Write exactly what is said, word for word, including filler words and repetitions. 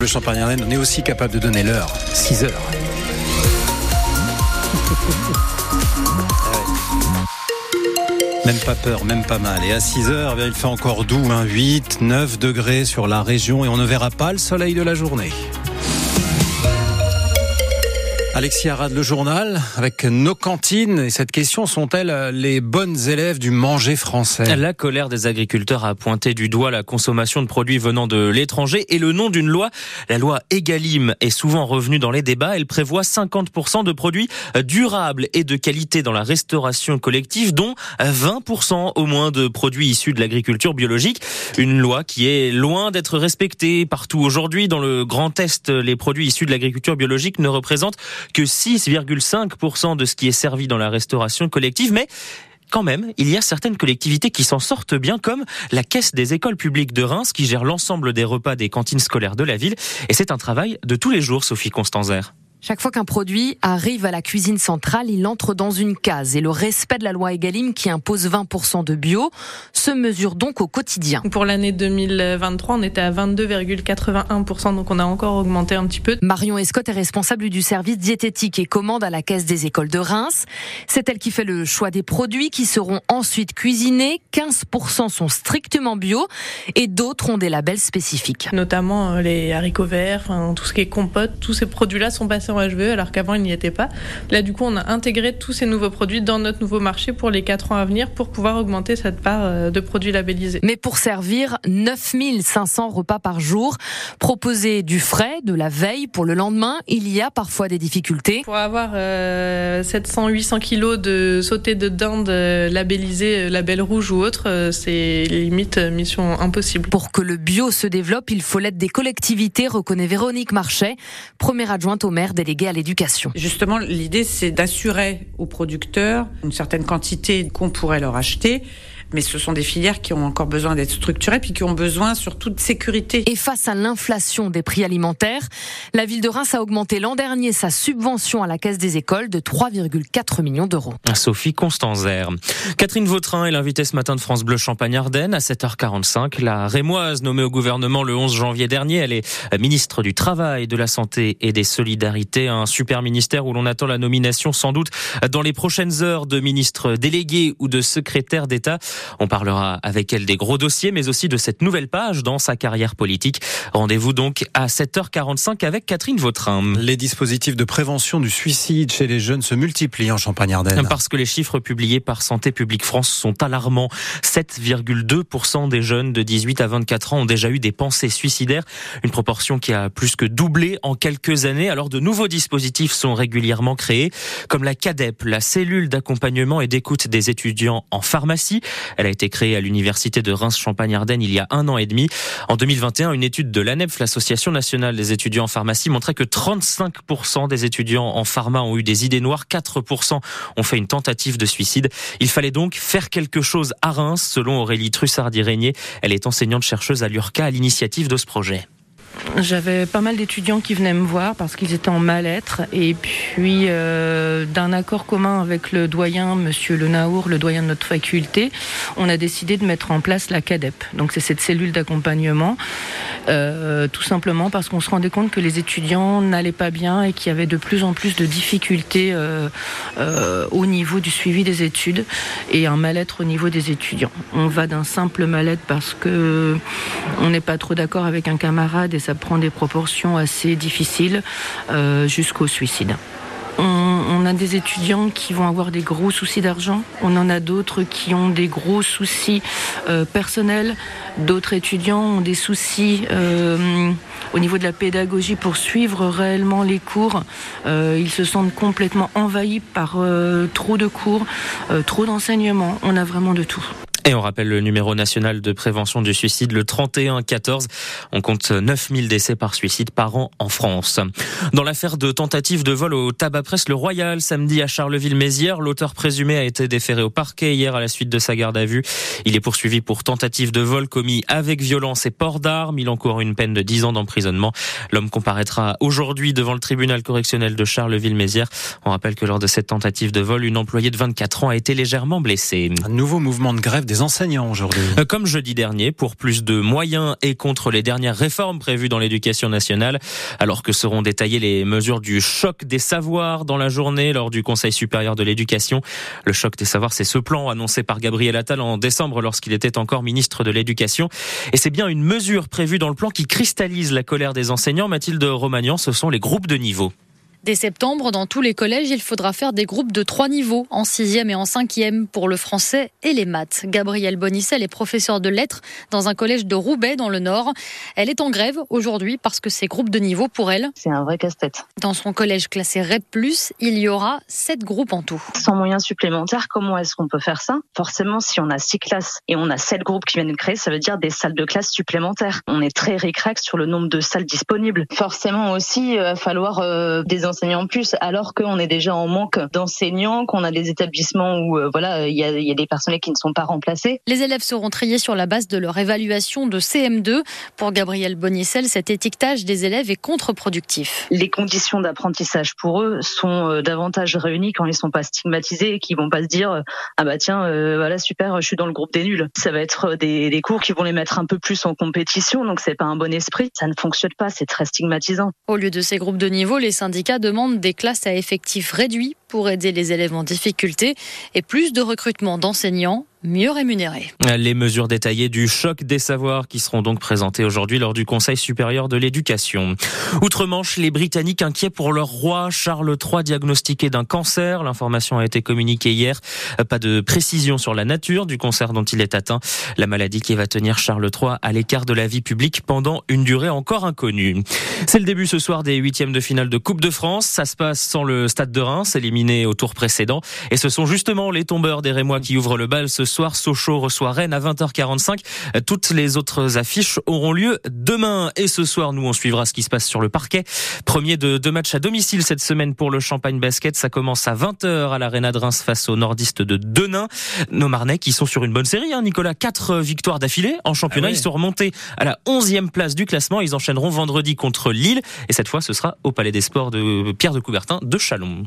Le Champagne-Ardenne, on est aussi capable de donner l'heure, six heures. Même pas peur, même pas mal. Et à six heures, il fait encore doux, hein, huit, neuf degrés sur la région et on ne verra pas le soleil de la journée. Alexis Arad, le journal, avec nos cantines. Et cette question, sont-elles les bonnes élèves du manger français ? La colère des agriculteurs a pointé du doigt la consommation de produits venant de l'étranger et le nom d'une loi, la loi EGalim, est souvent revenue dans les débats. Elle prévoit cinquante pour cent de produits durables et de qualité dans la restauration collective, dont vingt pour cent au moins de produits issus de l'agriculture biologique. Une loi qui est loin d'être respectée partout aujourd'hui. Dans le Grand Est, les produits issus de l'agriculture biologique ne représentent que six virgule cinq pour cent de ce qui est servi dans la restauration collective, mais quand même, il y a certaines collectivités qui s'en sortent bien, comme la Caisse des écoles publiques de Reims, qui gère l'ensemble des repas des cantines scolaires de la ville. Et c'est un travail de tous les jours, Sophie Constanzer. Chaque fois qu'un produit arrive à la cuisine centrale, il entre dans une case. Et le respect de la loi EGalim, qui impose vingt pour cent de bio, se mesure donc au quotidien. Pour l'année deux mille vingt-trois, on était à vingt-deux virgule quatre-vingt-un pour cent, donc on a encore augmenté un petit peu. Marion Escot est responsable du service diététique et commande à la Caisse des écoles de Reims. C'est elle qui fait le choix des produits qui seront ensuite cuisinés. quinze pour cent sont strictement bio et d'autres ont des labels spécifiques. Notamment les haricots verts, enfin, tout ce qui est compote, tous ces produits-là sont passés en H V E, alors qu'avant il n'y était pas. Là du coup on a intégré tous ces nouveaux produits dans notre nouveau marché pour les quatre ans à venir pour pouvoir augmenter cette part de produits labellisés. Mais pour servir neuf mille cinq cents repas par jour, proposer du frais, de la veille pour le lendemain, il y a parfois des difficultés. Pour avoir euh, sept cents à huit cents kilos de sauté de dinde labellisé, label rouge ou autre, euh, c'est limite mission impossible. Pour que le bio se développe, il faut l'aide des collectivités, reconnaît Véronique Marchais, première adjointe au maire délégué à l'éducation. Justement, l'idée, c'est d'assurer aux producteurs une certaine quantité qu'on pourrait leur acheter, mais ce sont des filières qui ont encore besoin d'être structurées, puis qui ont besoin surtout de sécurité. Et face à l'inflation des prix alimentaires, la ville de Reims a augmenté l'an dernier sa subvention à la Caisse des écoles de trois virgule quatre millions d'euros. Sophie Constanzer. Catherine Vautrin est l'invitée ce matin de France Bleu Champagne-Ardenne à sept heures quarante-cinq. La Rémoise, nommée au gouvernement le onze janvier dernier, elle est ministre du Travail, de la Santé et des Solidarités. Un super ministère où l'on attend la nomination sans doute dans les prochaines heures de ministre délégué ou de secrétaire d'État. On parlera avec elle des gros dossiers, mais aussi de cette nouvelle page dans sa carrière politique. Rendez-vous donc à sept heures quarante-cinq avec Catherine Vautrin. Les dispositifs de prévention du suicide chez les jeunes se multiplient en Champagne-Ardenne. Parce que les chiffres publiés par Santé publique France sont alarmants. sept virgule deux pour cent des jeunes de dix-huit à vingt-quatre ans ont déjà eu des pensées suicidaires. Une proportion qui a plus que doublé en quelques années. Alors de nouveaux dispositifs sont régulièrement créés, comme la CADEP, la cellule d'accompagnement et d'écoute des étudiants en pharmacie. Elle a été créée à l'université de Reims-Champagne-Ardenne il y a un an et demi. En deux mille vingt et un, une étude de l'A N E P F, l'Association nationale des étudiants en pharmacie, montrait que trente-cinq pour cent des étudiants en pharma ont eu des idées noires, quatre pour cent ont fait une tentative de suicide. Il fallait donc faire quelque chose à Reims, selon Aurélie Trussardi-Régnier. Elle est enseignante-chercheuse à l'U R C A à l'initiative de ce projet. J'avais pas mal d'étudiants qui venaient me voir parce qu'ils étaient en mal-être, et puis euh, d'un accord commun avec le doyen, monsieur Le Naour, le doyen de notre faculté, on a décidé de mettre en place la CADEP. Donc c'est cette cellule d'accompagnement, euh, tout simplement parce qu'on se rendait compte que les étudiants n'allaient pas bien et qu'il y avait de plus en plus de difficultés euh, euh, au niveau du suivi des études et un mal-être au niveau des étudiants. On va d'un simple mal-être parce que on n'est pas trop d'accord avec un camarade et ça prend des proportions assez difficiles euh, jusqu'au suicide. On, on a des étudiants qui vont avoir des gros soucis d'argent, on en a d'autres qui ont des gros soucis euh, personnels, d'autres étudiants ont des soucis euh, au niveau de la pédagogie pour suivre réellement les cours. Euh, ils se sentent complètement envahis par euh, trop de cours, euh, trop d'enseignements, on a vraiment de tout. Et on rappelle le numéro national de prévention du suicide, le trente et un quatorze. On compte neuf mille décès par suicide par an en France. Dans l'affaire de tentative de vol au tabac presse, le Royal, samedi à Charleville-Mézières, l'auteur présumé a été déféré au parquet hier à la suite de sa garde à vue. Il est poursuivi pour tentative de vol commis avec violence et port d'armes. Il encourt une peine de dix ans d'emprisonnement. L'homme comparaîtra aujourd'hui devant le tribunal correctionnel de Charleville-Mézières. On rappelle que lors de cette tentative de vol, une employée de vingt-quatre ans a été légèrement blessée. Un nouveau mouvement de grève des des enseignants aujourd'hui. Comme jeudi dernier, pour plus de moyens et contre les dernières réformes prévues dans l'éducation nationale, alors que seront détaillées les mesures du choc des savoirs dans la journée lors du Conseil supérieur de l'éducation. Le choc des savoirs, c'est ce plan annoncé par Gabriel Attal en décembre lorsqu'il était encore ministre de l'éducation. Et c'est bien une mesure prévue dans le plan qui cristallise la colère des enseignants. Mathilde Romagnon, ce sont les groupes de niveau. Dès septembre, dans tous les collèges, il faudra faire des groupes de trois niveaux, en sixième et en cinquième pour le français et les maths. Gabrielle Bonicelle est professeure de lettres dans un collège de Roubaix, dans le Nord. Elle est en grève aujourd'hui parce que ces groupes de niveau, pour elle, c'est un vrai casse-tête. Dans son collège classé Rep Plus, il y aura sept groupes en tout. Sans moyens supplémentaires, comment est-ce qu'on peut faire ça ? Forcément, si on a six classes et on a sept groupes qui viennent de créer, ça veut dire des salles de classe supplémentaires. On est très ric-rac sur le nombre de salles disponibles. Forcément aussi, il euh, va falloir euh, des enseignants en plus, alors qu'on est déjà en manque d'enseignants, qu'on a des établissements où euh, voilà, il y, y a des personnels qui ne sont pas remplacés. Les élèves seront triés sur la base de leur évaluation de C M deux. Pour Gabrielle Bonicelle, cet étiquetage des élèves est contre-productif. Les conditions d'apprentissage pour eux sont euh, davantage réunies quand ils ne sont pas stigmatisés et qu'ils ne vont pas se dire « Ah bah tiens, euh, voilà super, je suis dans le groupe des nuls ». Ça va être des, des cours qui vont les mettre un peu plus en compétition, donc c'est pas un bon esprit. Ça ne fonctionne pas, c'est très stigmatisant. Au lieu de ces groupes de niveau, les syndicats de demande des classes à effectifs réduits pour aider les élèves en difficulté et plus de recrutement d'enseignants mieux rémunérés. Les mesures détaillées du choc des savoirs qui seront donc présentées aujourd'hui lors du Conseil supérieur de l'éducation. Outre-Manche, les Britanniques inquiets pour leur roi Charles trois diagnostiqué d'un cancer. L'information a été communiquée hier. Pas de précision sur la nature du cancer dont il est atteint. La maladie qui va tenir Charles trois à l'écart de la vie publique pendant une durée encore inconnue. C'est le début ce soir des huitièmes de finale de Coupe de France. Ça se passe sans le Stade de Reims, éliminé au tour précédent. Et ce sont justement les tombeurs des Rémois qui ouvrent le bal ce soir. Sochaux reçoit Rennes à vingt heures quarante-cinq. Toutes les autres affiches auront lieu demain. Et ce soir, nous, on suivra ce qui se passe sur le parquet. Premier de deux matchs à domicile cette semaine pour le Champagne Basket. Ça commence à vingt heures à l'Arena de Reims face aux nordistes de Denain. Nos Marnais qui sont sur une bonne série, hein, Nicolas. Quatre victoires d'affilée en championnat. Ah ouais. Ils sont remontés à la onzième place du classement. Ils enchaîneront vendredi contre Lille. Et cette fois, ce sera au Palais des Sports de Pierre de Coubertin de Châlons.